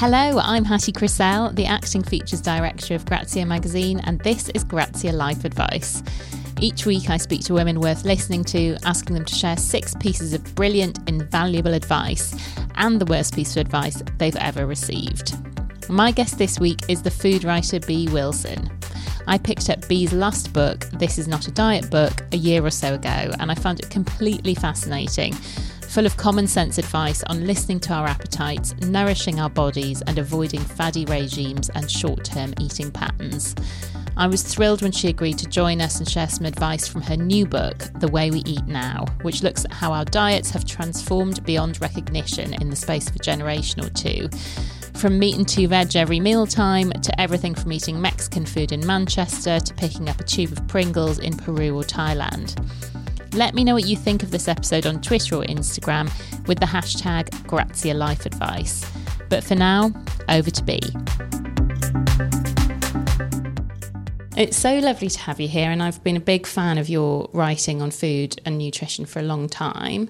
Hello, I'm Hattie Crissell, the Acting Features Director of Grazia magazine, and this is Grazia Life Advice. Each week I speak to women worth listening to, asking them to share 6 pieces of brilliant, invaluable advice and the worst piece of advice they've ever received. My guest this week is the food writer Bee Wilson. I picked up Bee's last book, This Is Not a Diet Book, a year or so ago, and I found it completely fascinating. Full of common sense advice on listening to our appetites, nourishing our bodies and avoiding faddy regimes and short-term eating patterns. I was thrilled when she agreed to join us and share some advice from her new book, The Way We Eat Now, which looks at how our diets have transformed beyond recognition in the space of a generation or two. From meat and 2 veg every mealtime, to everything from eating Mexican food in Manchester, to picking up a tube of Pringles in Peru or Thailand. Let me know what you think of this episode on Twitter or Instagram with the hashtag GraziaLifeAdvice. But for now, over to Bee. It's so lovely to have you here, and I've been a big fan of your writing on food and nutrition for a long time.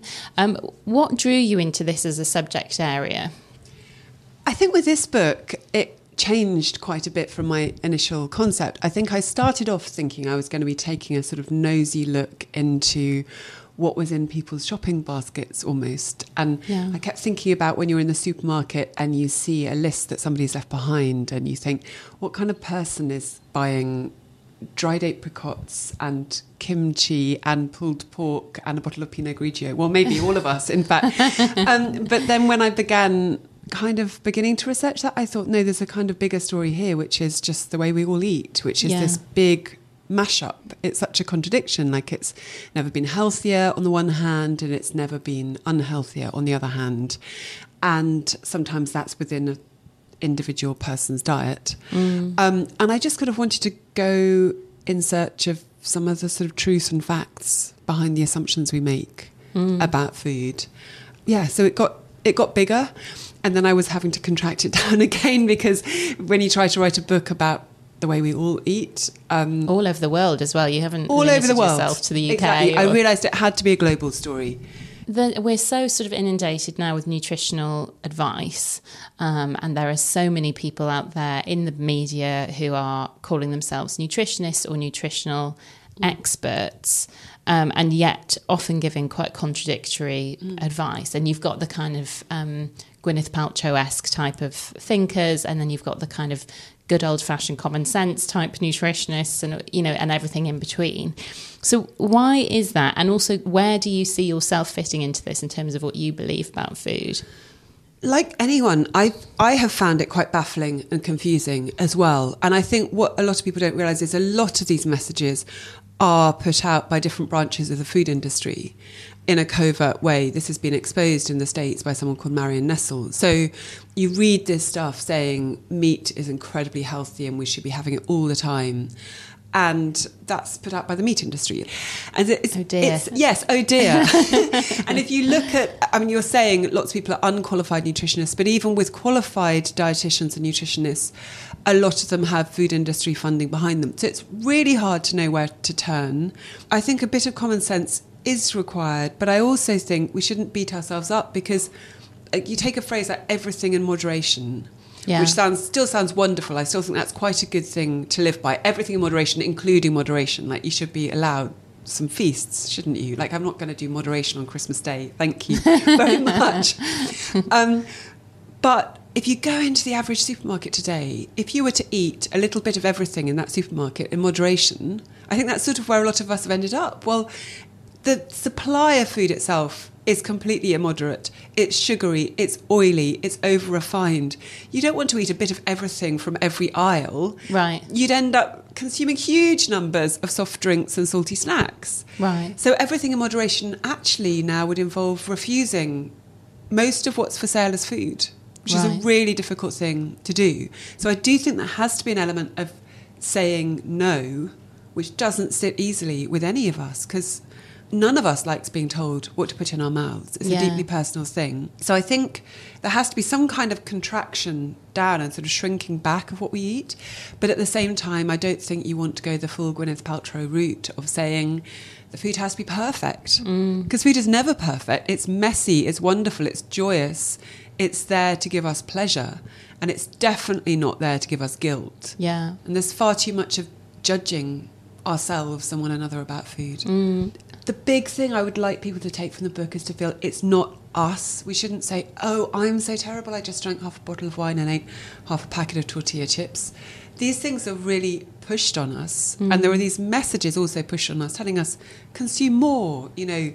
What drew you into this as a subject area? I think with this book, it changed quite a bit from my initial concept. I think I started off thinking I was going to be taking a sort of nosy look into what was in people's shopping baskets almost. And yeah. I kept thinking about when you're in the supermarket and you see a list that somebody's left behind and you think, what kind of person is buying dried apricots and kimchi and pulled pork and a bottle of Pinot Grigio? Well, maybe all of us, in fact. But then when I began kind of beginning to research that, I thought, no, there's a kind of bigger story here, which is just the way we all eat, which is this big mashup. It's such a contradiction. Like, it's never been healthier on the one hand, and it's never been unhealthier on the other hand. And sometimes that's within an individual person's diet. And I just kind of wanted to go in search of some of the sort of truths and facts behind the assumptions we make about food. Yeah, so it got bigger. And then I was having to contract it down again, because when you try to write a book about the way we all eat... all over the world as well. You haven't limited yourself to the UK. Exactly. I realised it had to be a global story. We're so sort of inundated now with nutritional advice, and there are so many people out there in the media who are calling themselves nutritionists or nutritional experts, and yet often giving quite contradictory advice. And you've got the kind of... Gwyneth Paltrow-esque type of thinkers, and then you've got the kind of good old-fashioned common sense type nutritionists, and you know, and everything in between. So why is that? And also, where do you see yourself fitting into this in terms of what you believe about food? Like anyone, I have found it quite baffling and confusing as well. And I think what a lot of people don't realise is a lot of these messages are put out by different branches of the food industry in a covert way. This has been exposed in the States by someone called Marion Nestle. So you read this stuff saying meat is incredibly healthy and we should be having it all the time. And that's put out by the meat industry. And it's, oh dear. Oh dear. And if you look at, I mean, you're saying lots of people are unqualified nutritionists, but even with qualified dietitians and nutritionists, a lot of them have food industry funding behind them. So it's really hard to know where to turn. I think a bit of common sense is required, but I also think we shouldn't beat ourselves up, because you take a phrase like everything in moderation, which still sounds wonderful. I still think that's quite a good thing to live by. Everything in moderation, including moderation. Like, you should be allowed some feasts, shouldn't you? Like, I'm not going to do moderation on Christmas Day. Thank you very much. But if you go into the average supermarket today, if you were to eat a little bit of everything in that supermarket in moderation, I think that's sort of where a lot of us have ended up. Well, the supply of food itself is completely immoderate. It's sugary, it's oily, it's over-refined. You don't want to eat a bit of everything from every aisle. Right. You'd end up consuming huge numbers of soft drinks and salty snacks. Right. So everything in moderation actually now would involve refusing most of what's for sale as food, which is a really difficult thing to do. So I do think there has to be an element of saying no, which doesn't sit easily with any of us, because... none of us likes being told what to put in our mouths. It's a deeply personal thing. So I think there has to be some kind of contraction down and sort of shrinking back of what we eat. But at the same time, I don't think you want to go the full Gwyneth Paltrow route of saying the food has to be perfect. Because food is never perfect. It's messy, it's wonderful, it's joyous. it's there to give us pleasure, and it's definitely not there to give us guilt. Yeah. And there's far too much of judging ourselves and one another about food. Mm. The big thing I would like people to take from the book is to feel it's not us. We shouldn't say, oh, I'm so terrible, I just drank half a bottle of wine and ate half a packet of tortilla chips. These things are really pushed on us. Mm. And there are these messages also pushed on us, telling us, consume more, you know,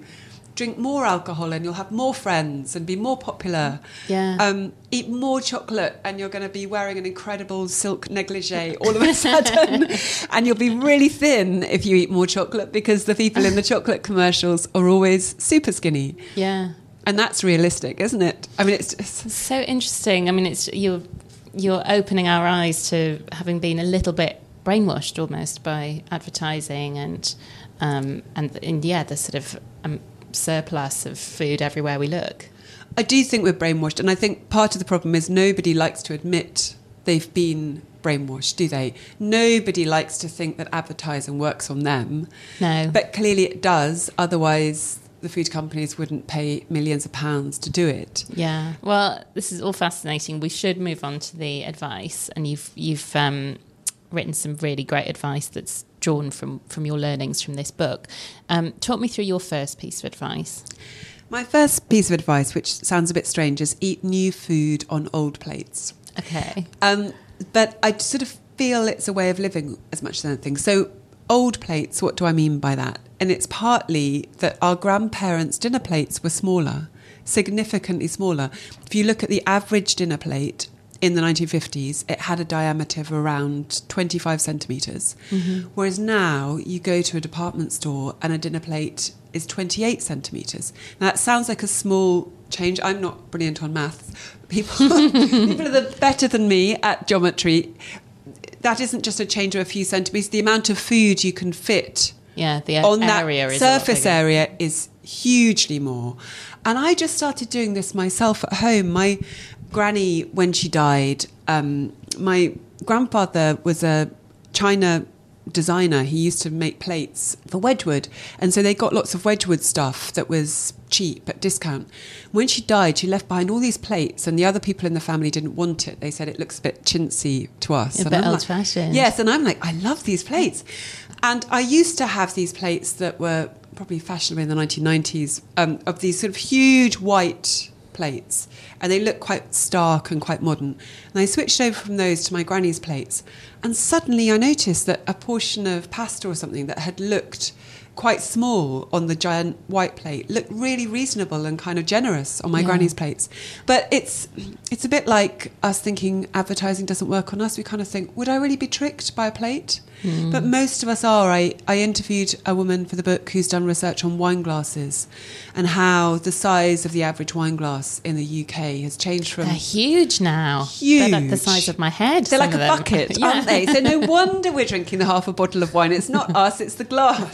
drink more alcohol and you'll have more friends and be more popular. Yeah. Eat more chocolate and you're going to be wearing an incredible silk negligee all of a sudden. And you'll be really thin if you eat more chocolate because the people in the chocolate commercials are always super skinny. Yeah. And that's realistic, isn't it? I mean, it's so interesting. I mean, you're opening our eyes to having been a little bit brainwashed almost by advertising and yeah, the sort of surplus of food everywhere we look. I do think we're brainwashed, and I think part of the problem is nobody likes to admit they've been brainwashed, do they? Nobody likes to think that advertising works on them. No. But clearly it does, otherwise the food companies wouldn't pay millions of pounds to do it. Yeah. Well, this is all fascinating. We should move on to the advice, and you've written some really great advice that's drawn from your learnings from this book. Talk me through your first piece of advice. My first piece of advice, which sounds a bit strange, is eat new food on old plates. Okay. But I sort of feel it's a way of living as much as anything. So old plates, what do I mean by that? And it's partly that our grandparents' dinner plates were smaller, significantly smaller. If you look at the average dinner plate in the 1950s, it had a diameter of around 25 centimetres. Mm-hmm. Whereas now you go to a department store and a dinner plate is 28 centimetres. Now that sounds like a small change. I'm not brilliant on maths. People are better than me at geometry. That isn't just a change of a few centimetres. The amount of food you can fit area is hugely more. And I just started doing this myself at home. My granny, when she died, my grandfather was a China designer. He used to make plates for Wedgwood. And so they got lots of Wedgwood stuff that was cheap at discount. When she died, she left behind all these plates, and the other people in the family didn't want it. They said it looks a bit chintzy to us. A bit old-fashioned. Like, yes, and I'm like, I love these plates. And I used to have these plates that were probably fashionable in the 1990s, of these sort of huge white plates, and they look quite stark and quite modern. And I switched over from those to my granny's plates, and suddenly I noticed that a portion of pasta or something that had looked quite small on the giant white plate looked really reasonable and kind of generous on my granny's plates. But it's a bit like us thinking advertising doesn't work on us. We kind of think, would I really be tricked by a plate? Mm. But most of us are. I interviewed a woman for the book who's done research on wine glasses and how the size of the average wine glass in the UK has changed from... They're huge now. Huge. They're like the size of my head. They're like a bucket, aren't they? So no wonder we're drinking the half a bottle of wine. It's not us, it's the glass.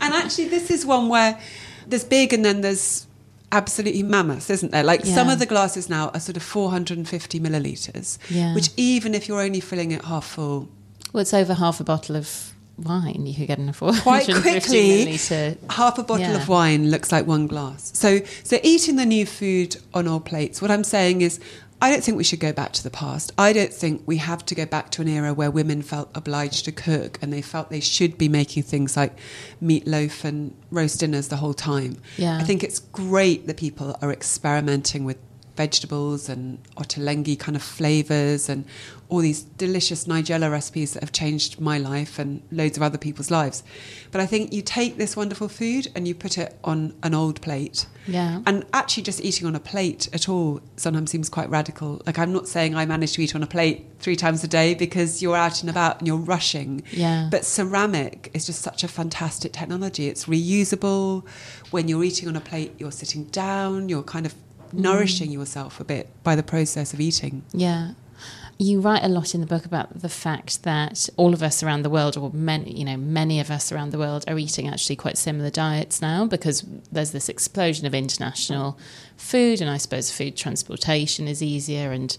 And actually, this is one where there's big and then there's absolutely mammoth, isn't there? Like some of the glasses now are sort of 450 millilitres, which even if you're only filling it half full... Well, it's over half a bottle of wine you could get in a 450 millilitre. Quite quickly, half a bottle of wine looks like one glass. So eating the new food on old plates, what I'm saying is... I don't think we should go back to the past. I don't think we have to go back to an era where women felt obliged to cook and they felt they should be making things like meatloaf and roast dinners the whole time. Yeah. I think it's great that people are experimenting with vegetables and Otolenghi kind of flavours and all these delicious Nigella recipes that have changed my life and loads of other people's lives. But I think you take this wonderful food and you put it on an old plate. Yeah. And actually just eating on a plate at all sometimes seems quite radical. Like, I'm not saying I manage to eat on a plate 3 times a day because you're out and about and you're rushing. Yeah. But ceramic is just such a fantastic technology. It's reusable. When you're eating on a plate, you're sitting down, you're kind of nourishing yourself a bit by the process of eating. Yeah. You write a lot in the book about the fact that all of us around the world, or many of us around the world, are eating actually quite similar diets now because there's this explosion of international food, and I suppose food transportation is easier and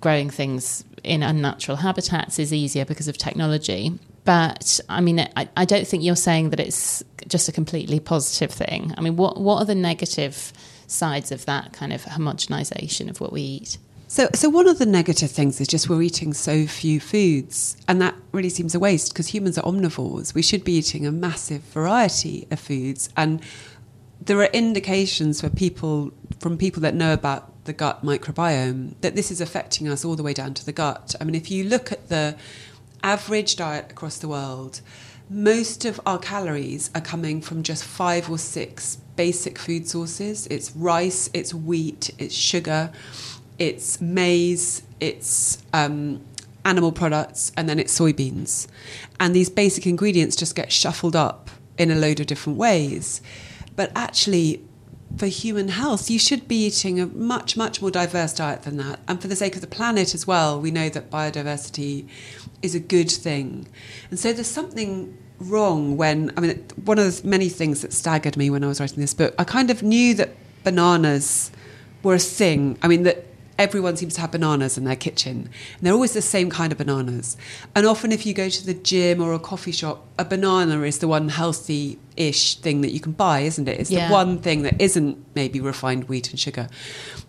growing things in unnatural habitats is easier because of technology. But, I mean, I don't think you're saying that it's just a completely positive thing. I mean, what are the negative sides of that kind of homogenization of what we eat. So one of the negative things is just we're eating so few foods, and that really seems a waste because humans are omnivores. We should be eating a massive variety of foods, and there are indications for people, from people that know about the gut microbiome, that this is affecting us all the way down to the gut. I mean, if you look at the average diet across the world, most of our calories are coming from just 5 or 6 basic food sources. It's rice, it's wheat, it's sugar, it's maize, it's animal products, and then it's soybeans. And these basic ingredients just get shuffled up in a load of different ways. But actually, for human health, you should be eating a much, much more diverse diet than that. And for the sake of the planet as well, we know that biodiversity is a good thing. And so there's something wrong when, I mean, one of the many things that staggered me when I was writing this book, I kind of knew that bananas were a thing. I mean, that everyone seems to have bananas in their kitchen, and they're always the same kind of bananas. And often if you go to the gym or a coffee shop, a banana is the one healthy-ish thing that you can buy, isn't it? It's the one thing that isn't maybe refined wheat and sugar.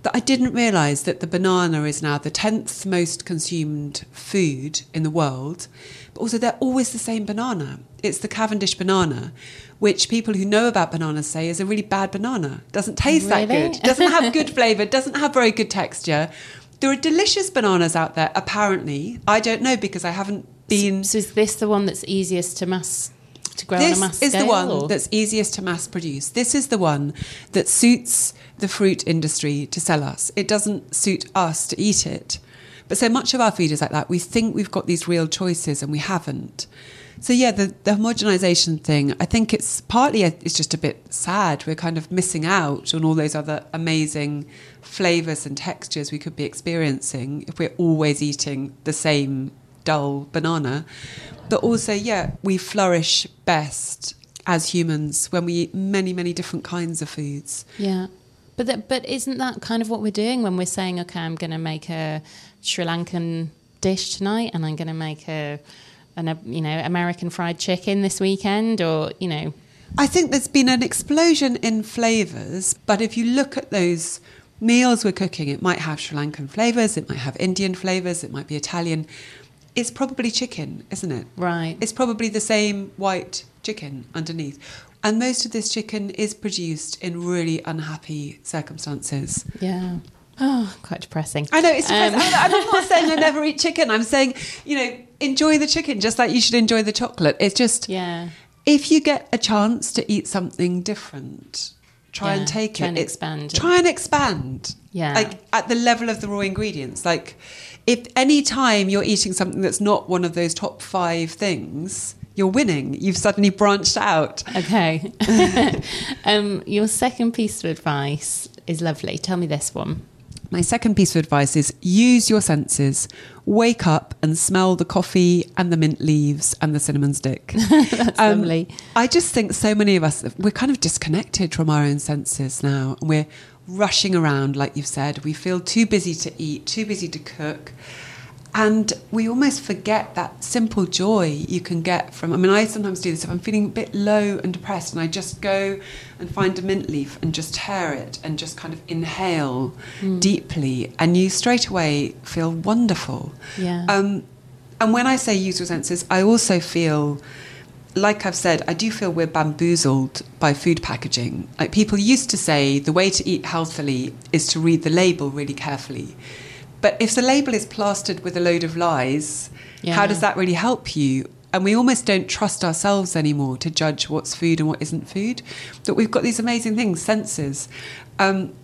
But I didn't realise that the banana is now the 10th most consumed food in the world. But also they're always the same banana. It's the Cavendish banana, which people who know about bananas say is a really bad banana. Doesn't taste that good, doesn't have good flavour, doesn't have very good texture. There are delicious bananas out there, apparently. I don't know because I haven't been... So is this the one that's easiest to grow on a mass scale? This is the one that's easiest to mass produce. This is the one that suits the fruit industry to sell us. It doesn't suit us to eat it. But so much of our food is like that. We think we've got these real choices and we haven't. So yeah, the homogenization thing, I think it's partly, it's just a bit sad. We're kind of missing out on all those other amazing flavors and textures we could be experiencing if we're always eating the same dull banana. But also, yeah, we flourish best as humans when we eat many, many different kinds of foods. Yeah. But isn't that kind of what we're doing when we're saying, okay, I'm going to make a Sri Lankan dish tonight, and I'm going to make an American fried chicken this weekend, or, you know. I think there's been an explosion in flavours, but if you look at those meals we're cooking, it might have Sri Lankan flavours, it might have Indian flavours, it might be Italian. It's probably chicken, isn't it? Right. It's probably the same white chicken underneath. And most of this chicken is produced in really unhappy circumstances. Yeah. Oh, quite depressing. I know, it's depressing. I'm not saying I never eat chicken. I'm saying, you know, enjoy the chicken just like you should enjoy the chocolate. It's just, if you get a chance to eat something different, try and take it. Try and expand. Yeah. Like at the level of the raw ingredients. Like if any time you're eating something that's not one of those top 5 things... You're winning. You've suddenly branched out. Okay. Your second piece of advice is lovely. Tell me this one. My second piece of advice is use your senses. Wake up and smell the coffee and the mint leaves and the cinnamon stick. That's lovely. I just think so many of us, we're kind of disconnected from our own senses now. We're rushing around, like you've said. We feel too busy to eat, too busy to cook. And we almost forget that simple joy you can get from... I mean, I sometimes do this. If I'm feeling a bit low and depressed, and I just go and find a mint leaf and just tear it and just kind of inhale deeply, and you straight away feel wonderful. Yeah. And when I say use your senses, I also feel... Like I've said, I do feel we're bamboozled by food packaging. Like people used to say the way to eat healthily is to read the label really carefully. But if the label is plastered with a load of lies, how does that really help you? And we almost don't trust ourselves anymore to judge what's food and what isn't food. But we've got these amazing things, senses,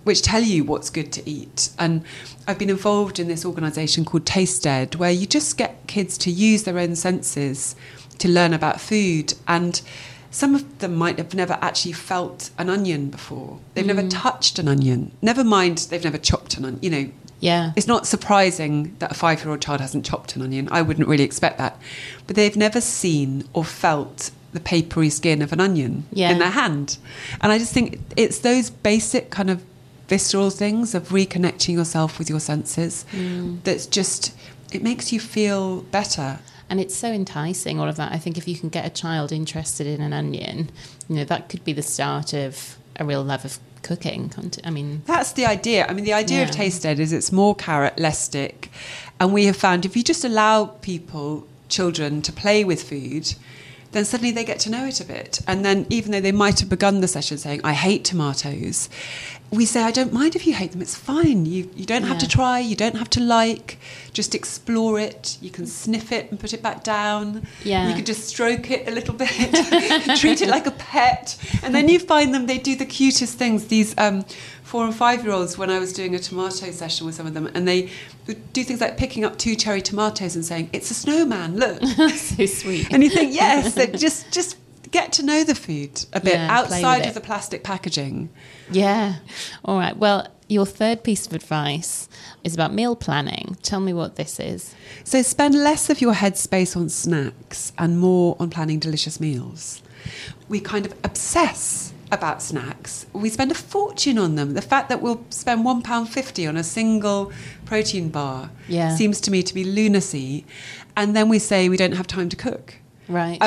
which tell you what's good to eat. And I've been involved in this organisation called Taste Ed, where you just get kids to use their own senses to learn about food. And some of them might have never actually felt an onion before. They've never touched an onion. Never mind, they've never chopped an onion, you know. Yeah. It's not surprising that a 5-year-old child hasn't chopped an onion. I wouldn't really expect that. But they've never seen or felt the papery skin of an onion in their hand. And I just think it's those basic kind of visceral things of reconnecting yourself with your senses that's just, it makes you feel better. And it's so enticing, all of that. I think if you can get a child interested in an onion, you know, that could be the start of a real love of cooking. I mean, that's the idea. I mean, the idea of Taste Ed is it's more carrot, less stick. And we have found if you just allow people, children, to play with food, then suddenly they get to know it a bit. And then even though they might have begun the session saying, I hate tomatoes, we say, I don't mind if you hate them, it's fine. You don't have to try, you don't have to like, just explore it. You can sniff it and put it back down. Yeah. You can just stroke it a little bit, treat it like a pet. And then you find them, they do the cutest things. These 4 and 5 year olds, when I was doing a tomato session with some of them, and they would do things like picking up 2 cherry tomatoes and saying, it's a snowman, look. So sweet. And you think, yes, just get to know the food a bit outside of the plastic packaging. Yeah. All right. Well, your third piece of advice is about meal planning. Tell me what this is. So spend less of your headspace on snacks and more on planning delicious meals. We kind of obsess about snacks. We spend a fortune on them. The fact that we'll spend £1.50 on a single protein bar seems to me to be lunacy. And then we say we don't have time to cook. Right.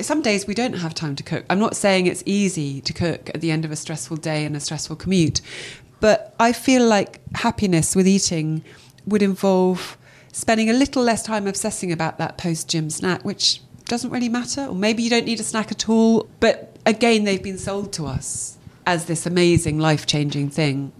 Some days we don't have time to cook. I'm not saying it's easy to cook at the end of a stressful day and a stressful commute, but I feel like happiness with eating would involve spending a little less time obsessing about that post-gym snack, which doesn't really matter, or maybe you don't need a snack at all. But again, they've been sold to us as this amazing, life-changing thing.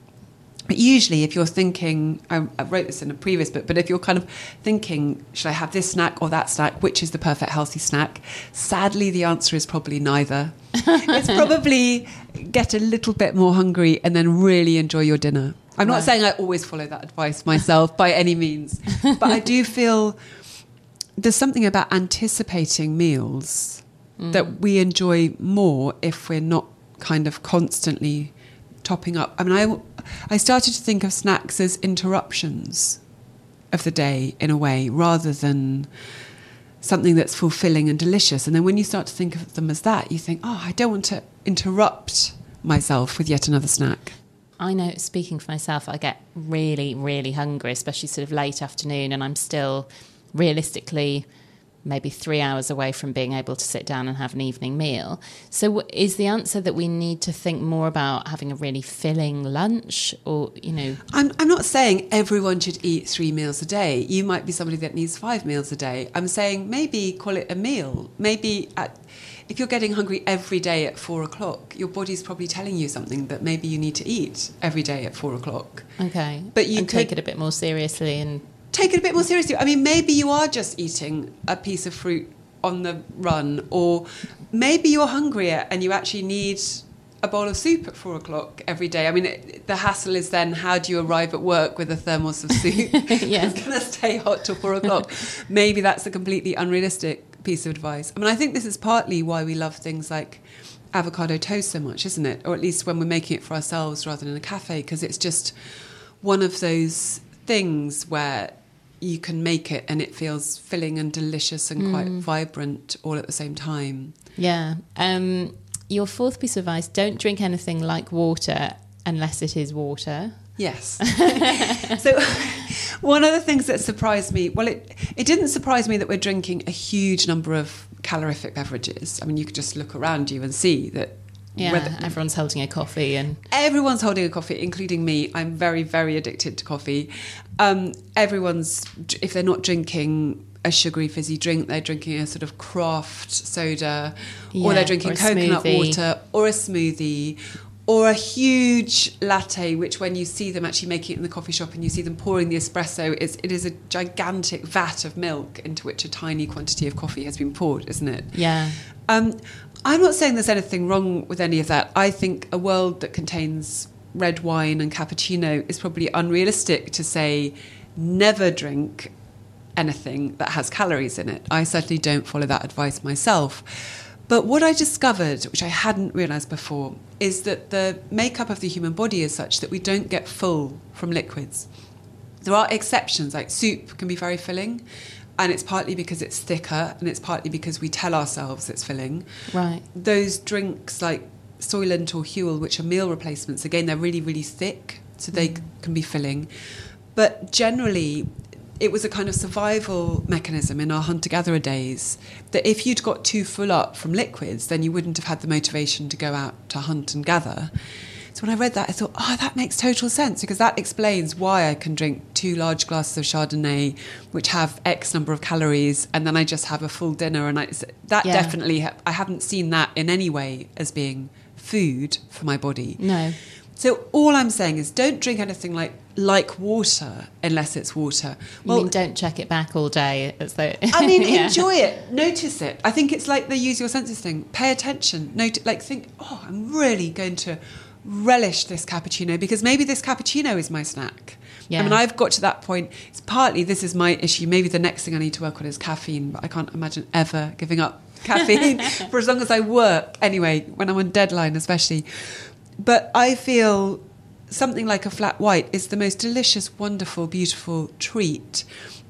But usually if you're thinking, I wrote this in a previous book, but if you're kind of thinking, should I have this snack or that snack? Which is the perfect healthy snack? Sadly, the answer is probably neither. It's probably get a little bit more hungry and then really enjoy your dinner. I'm not saying I always follow that advice myself by any means, but I do feel there's something about anticipating meals that we enjoy more if we're not kind of constantly topping up. I mean, I started to think of snacks as interruptions of the day in a way, rather than something that's fulfilling and delicious. And then when you start to think of them as that, you think, oh, I don't want to interrupt myself with yet another snack. I know, speaking for myself, I get really, really hungry, especially sort of late afternoon, and I'm still realistically maybe 3 hours away from being able to sit down and have an evening meal. So is the answer that we need to think more about having a really filling lunch, or, you know... I'm not saying everyone should eat 3 meals a day. You might be somebody that needs 5 meals a day. I'm saying maybe call it a meal. Maybe if you're getting hungry every day at 4 o'clock, your body's probably telling you something that maybe you need to eat every day at 4 o'clock. Okay. But you could take it a bit more seriously and... Take it a bit more seriously. I mean, maybe you are just eating a piece of fruit on the run, or maybe you're hungrier and you actually need a bowl of soup at 4 o'clock every day. I mean, the hassle is then, how do you arrive at work with a thermos of soup? It's going to stay hot till 4 o'clock. Maybe that's a completely unrealistic piece of advice. I mean, I think this is partly why we love things like avocado toast so much, isn't it? Or at least when we're making it for ourselves rather than in a cafe, because it's just one of those things where you can make it and it feels filling and delicious and quite vibrant all at the same time. Yeah. Your fourth piece of advice, don't drink anything like water unless it is water. Yes. So one of the things that surprised me, well, it didn't surprise me that we're drinking a huge number of calorific beverages. I mean, you could just look around you and see that. Yeah, everyone's holding a coffee. Everyone's holding a coffee, including me. I'm very, very addicted to coffee. Everyone's, if they're not drinking a sugary fizzy drink, they're drinking a sort of craft soda, or they're drinking coconut water, or a smoothie, or a huge latte, which when you see them actually making it in the coffee shop and you see them pouring the espresso, it is a gigantic vat of milk into which a tiny quantity of coffee has been poured, isn't it? Yeah. I'm not saying there's anything wrong with any of that. I think a world that contains red wine and cappuccino is probably unrealistic to say never drink anything that has calories in it. I certainly don't follow that advice myself. But what I discovered, which I hadn't realised before, is that the makeup of the human body is such that we don't get full from liquids. There are exceptions, like soup can be very filling, and it's partly because it's thicker, and it's partly because we tell ourselves it's filling. Right. Those drinks like Soylent or Huel, which are meal replacements, again, they're really, really thick, so they can be filling. But generally, it was a kind of survival mechanism in our hunter-gatherer days that if you'd got too full up from liquids, then you wouldn't have had the motivation to go out to hunt and gather. So when I read that, I thought, oh, that makes total sense, because that explains why I can drink 2 large glasses of Chardonnay, which have X number of calories, and then I just have a full dinner. And definitely, I haven't seen that in any way as being food for my body. No. So all I'm saying is don't drink anything like water unless it's water. Well, you mean don't check it back all day. Enjoy it. Notice it. I think it's like the use your senses thing. Pay attention. Think, oh, I'm really going to relish this cappuccino because maybe this cappuccino is my snack. Yeah. I mean, I've got to that point. It's partly this is my issue. Maybe the next thing I need to work on is caffeine, but I can't imagine ever giving up caffeine for as long as I work. Anyway, when I'm on deadline especially. But I feel something like a flat white is the most delicious, wonderful, beautiful treat.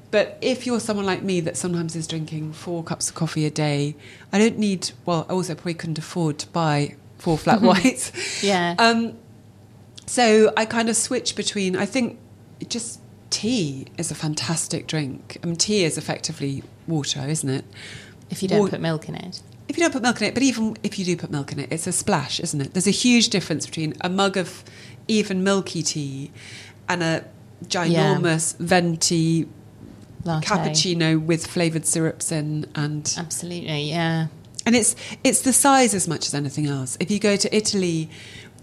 But if you're someone like me that sometimes is drinking 4 cups of coffee a day, I don't need... Well, I also probably couldn't afford to buy 4 flat whites. Yeah. So I kind of switch between... I think just tea is a fantastic drink. I mean, tea is effectively water, isn't it? If you don't put milk in it. If you don't put milk in it, but even if you do put milk in it, it's a splash, isn't it? There's a huge difference between a mug of even milky tea and a ginormous venti latte. Cappuccino with flavoured syrups in. And absolutely, yeah. And it's the size as much as anything else. If you go to Italy,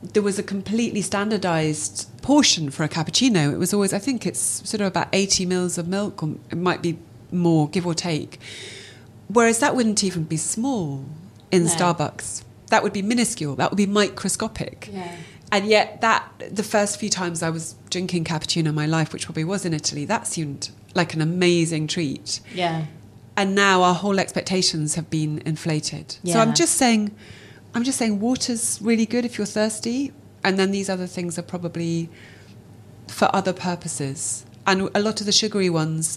there was a completely standardised portion for a cappuccino. It was always, I think it's sort of about 80 mils of milk, or it might be more, give or take. Whereas that wouldn't even be small in Starbucks. That would be minuscule. That would be microscopic. Yeah. And yet the first few times I was drinking cappuccino in my life, which probably was in Italy, that seemed like an amazing treat. Yeah. And now our whole expectations have been inflated. Yeah. So I'm just saying water's really good if you're thirsty. And then these other things are probably for other purposes. And a lot of the sugary ones,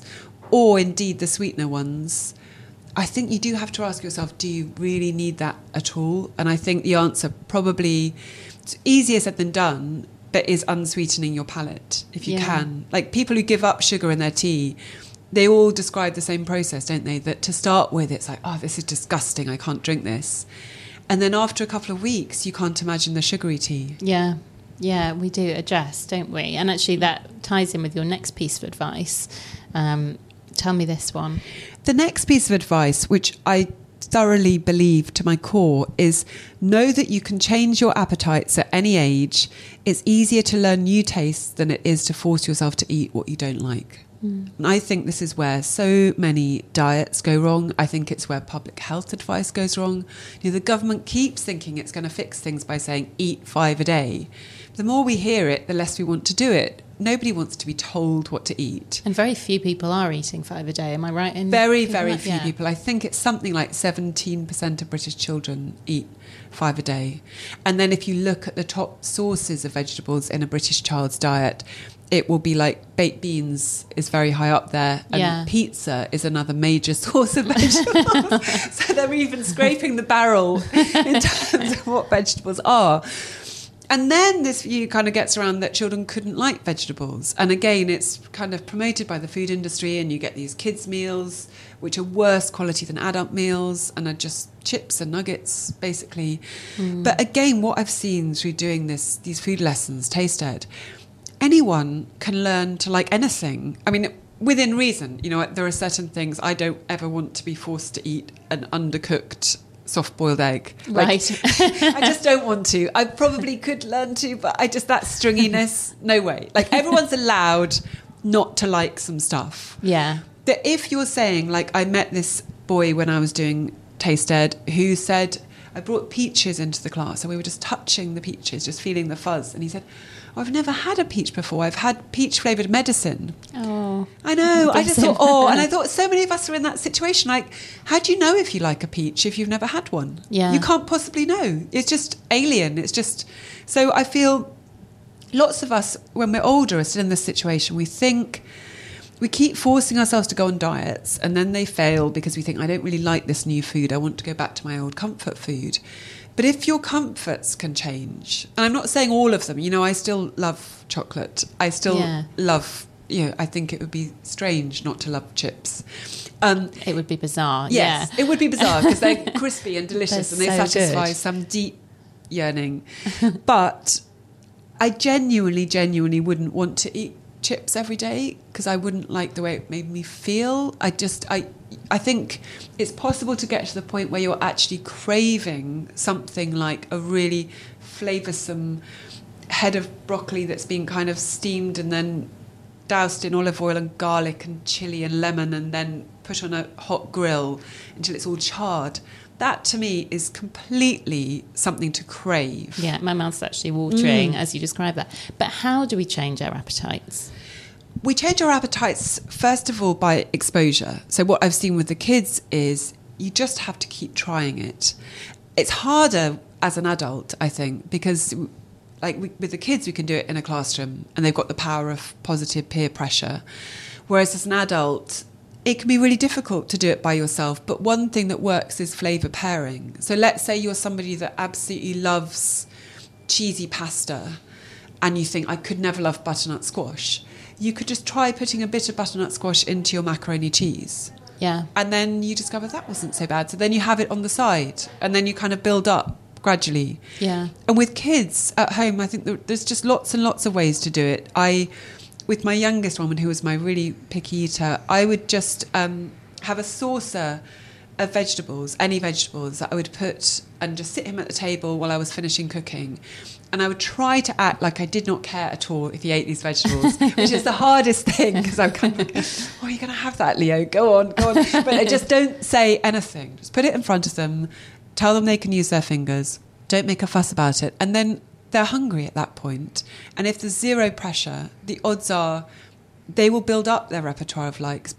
or indeed the sweetener ones... I think you do have to ask yourself, do you really need that at all? And I think the answer probably, it's easier said than done, but is unsweetening your palate, if you can. Like people who give up sugar in their tea, they all describe the same process, don't they? That to start with, it's like, oh, this is disgusting, I can't drink this. And then after a couple of weeks, you can't imagine the sugary tea. Yeah, yeah, we do adjust, don't we? And actually that ties in with your next piece of advice. Tell me this one. The next piece of advice, which I thoroughly believe to my core, is know that you can change your appetites at any age. It's easier to learn new tastes than it is to force yourself to eat what you don't like. Mm. And I think this is where so many diets go wrong. I think it's where public health advice goes wrong. You know, the government keeps thinking it's going to fix things by saying eat 5 a day. The more we hear it, the less we want to do it. Nobody wants to be told what to eat. And very few people are eating 5 a day, am I right? Very, very few people. I think it's something like 17% of British children eat 5 a day. And then if you look at the top sources of vegetables in a British child's diet, it will be like baked beans is very high up there, and pizza is another major source of vegetables. So they're even scraping the barrel in terms of what vegetables are. And then this view kind of gets around that children couldn't like vegetables. And again, it's kind of promoted by the food industry, and you get these kids' meals, which are worse quality than adult meals and are just chips and nuggets, basically. Mm. But again, what I've seen through doing these food lessons, Taste Ed, anyone can learn to like anything. I mean, within reason, you know, there are certain things I don't ever want to be forced to eat an undercooked soft-boiled egg. Right. I just don't want to. I probably could learn to, but that stringiness, no way. Like, everyone's allowed not to like some stuff. Yeah. That if you're saying, like, I met this boy when I was doing Taste Ed who said, I brought peaches into the class, and we were just touching the peaches, just feeling the fuzz. And he said, oh, I've never had a peach before. I've had peach-flavoured medicine. Oh. I know. I just thought, and I thought so many of us are in that situation. Like, how do you know if you like a peach if you've never had one? Yeah. You can't possibly know. It's just alien. It's just... So I feel lots of us, when we're older, are still in this situation. We think... We keep forcing ourselves to go on diets, and then they fail because we think, I don't really like this new food. I want to go back to my old comfort food. But if your comforts can change, and I'm not saying all of them, you know, I still love chocolate. I still love, you know, I think it would be strange not to love chips. It would be bizarre. Yes, it would be bizarre because they're crispy and delicious and they satisfy some deep yearning. But I genuinely wouldn't want to eat chips every day because I wouldn't like the way it made me feel. I think it's possible to get to the point where you're actually craving something like a really flavoursome head of broccoli that's been kind of steamed and then doused in olive oil and garlic and chilli and lemon and then put on a hot grill until it's all charred. That, to me, is completely something to crave. Yeah, my mouth's actually watering as you describe that. But how do we change our appetites? We change our appetites, first of all, by exposure. So what I've seen with the kids is you just have to keep trying it. It's harder as an adult, I think, because with the kids, we can do it in a classroom and they've got the power of positive peer pressure. Whereas as an adult, it can be really difficult to do it by yourself, but one thing that works is flavour pairing. So let's say you're somebody that absolutely loves cheesy pasta and you think, I could never love butternut squash. You could just try putting a bit of butternut squash into your macaroni cheese. Yeah. And then you discover that wasn't so bad. So then you have it on the side and then you kind of build up gradually. Yeah. And with kids at home, I think there's just lots and lots of ways to do it. With my youngest woman, who was my really picky eater, I would just have a saucer of vegetables, any vegetables that I would put and just sit him at the table while I was finishing cooking. And I would try to act like I did not care at all if he ate these vegetables, which is the hardest thing because I'm kind of like, oh, are you going to have that, Leo? Go on. But I just don't say anything. Just put it in front of them, tell them they can use their fingers, don't make a fuss about it. And then they're hungry at that point. And if there's zero pressure, the odds are they will build up their repertoire of likes.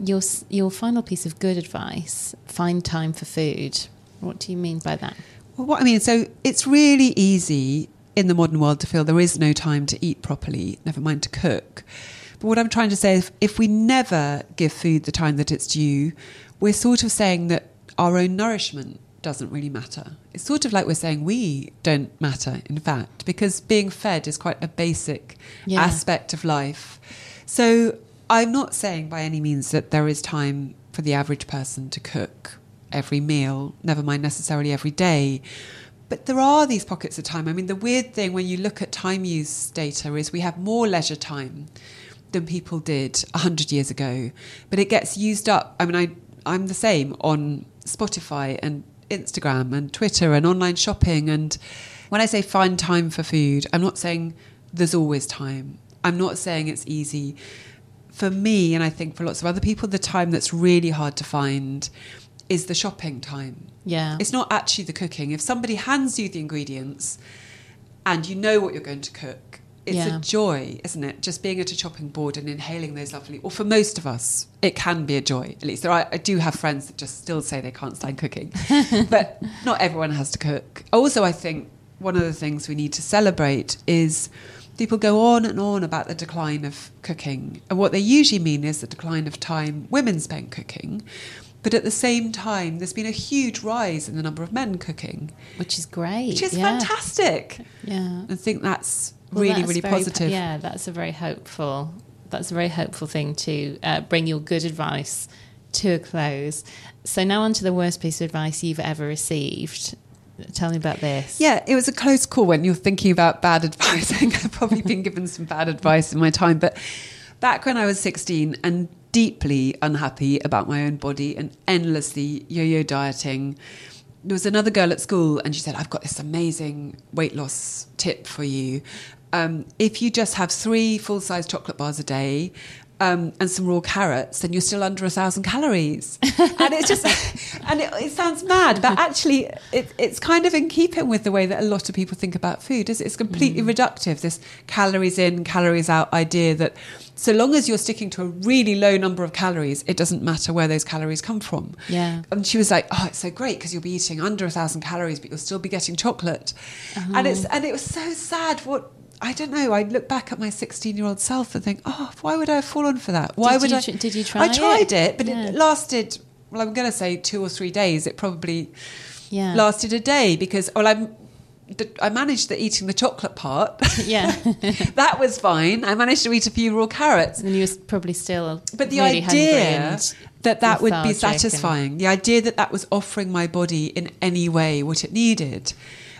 Your final piece of good advice, find time for food. What do you mean by that? Well, what I mean, so it's really easy in the modern world to feel there is no time to eat properly, never mind to cook. But what I'm trying to say is if we never give food the time that it's due, we're sort of saying that our own nourishment doesn't really matter. It's sort of like we're saying we don't matter, in fact, because being fed is quite a basic aspect of life. So I'm not saying by any means that there is time for the average person to cook every meal, never mind necessarily every day. But there are these pockets of time. I mean, the weird thing when you look at time use data is we have more leisure time than people did 100 years ago. But it gets used up. I mean, I'm the same on Spotify and Instagram and Twitter and online shopping. And when I say find time for food, I'm not saying there's always time. I'm not saying it's easy. For me, and I think for lots of other people, the time that's really hard to find is the shopping time. Yeah. It's not actually the cooking. If somebody hands you the ingredients and you know what you're going to cook, it's a joy, isn't it? Just being at a chopping board and inhaling those lovely... Or for most of us, it can be a joy, at least. I do have friends that just still say they can't stand cooking. But not everyone has to cook. Also, I think one of the things we need to celebrate is people go on and on about the decline of cooking. And what they usually mean is the decline of time women spend cooking. But at the same time, there's been a huge rise in the number of men cooking. Which is great. Which is fantastic. Yeah. I think that's... Well, really positive. Yeah, that's a very hopeful thing to bring your good advice to a close. So now on to the worst piece of advice you've ever received. Tell me about this. Yeah, it was a close call when you're thinking about bad advice. I think I've probably been given some bad advice in my time. But back when I was 16 and deeply unhappy about my own body and endlessly yo-yo dieting, there was another girl at school and she said, I've got this amazing weight loss tip for you. If you just have 3 full-size chocolate bars a day and some raw carrots, then you're still under 1,000 calories. And it's just, and it sounds mad, but actually it's kind of in keeping with the way that a lot of people think about food. It's completely reductive, this calories in, calories out idea that so long as you're sticking to a really low number of calories, it doesn't matter where those calories come from. Yeah. And she was like, oh, it's so great because you'll be eating under 1,000 calories, but you'll still be getting chocolate. Uh-huh. And it was so sad what... I don't know. I look back at my 16-year-old self and think, oh, why would I have fallen for that? Did you try it? I tried it, but it lasted, well, I'm going to say 2 or 3 days. It probably lasted a day because, well, I managed the eating the chocolate part. Yeah. That was fine. I managed to eat a few raw carrots. And you were probably still But the really idea that would be satisfying, the idea that was offering my body in any way what it needed.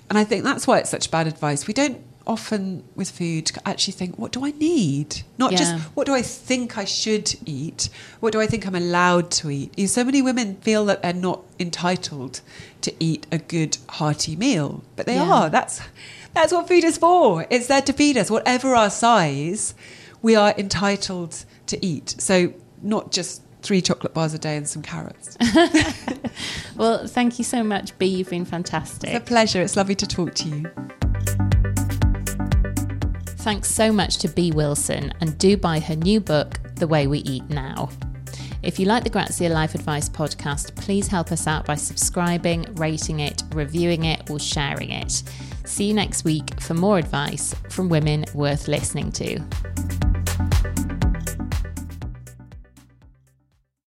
And I think that's why it's such bad advice. We don't often with food actually think, what do I need? Not just what do I think I should eat? What do I think I'm allowed to eat? So many women feel that they're not entitled to eat a good hearty meal, but they are. That's what food is for. It's there to feed us. Whatever our size, we are entitled to eat. So not just 3 chocolate bars a day and some carrots. Well, thank you so much, Bee. You've been fantastic. It's a pleasure. It's lovely to talk to you. Thanks so much to Bee Wilson, and do buy her new book, The Way We Eat Now. If you like the Grazia Life Advice podcast, please help us out by subscribing, rating it, reviewing it, or sharing it. See you next week for more advice from women worth listening to.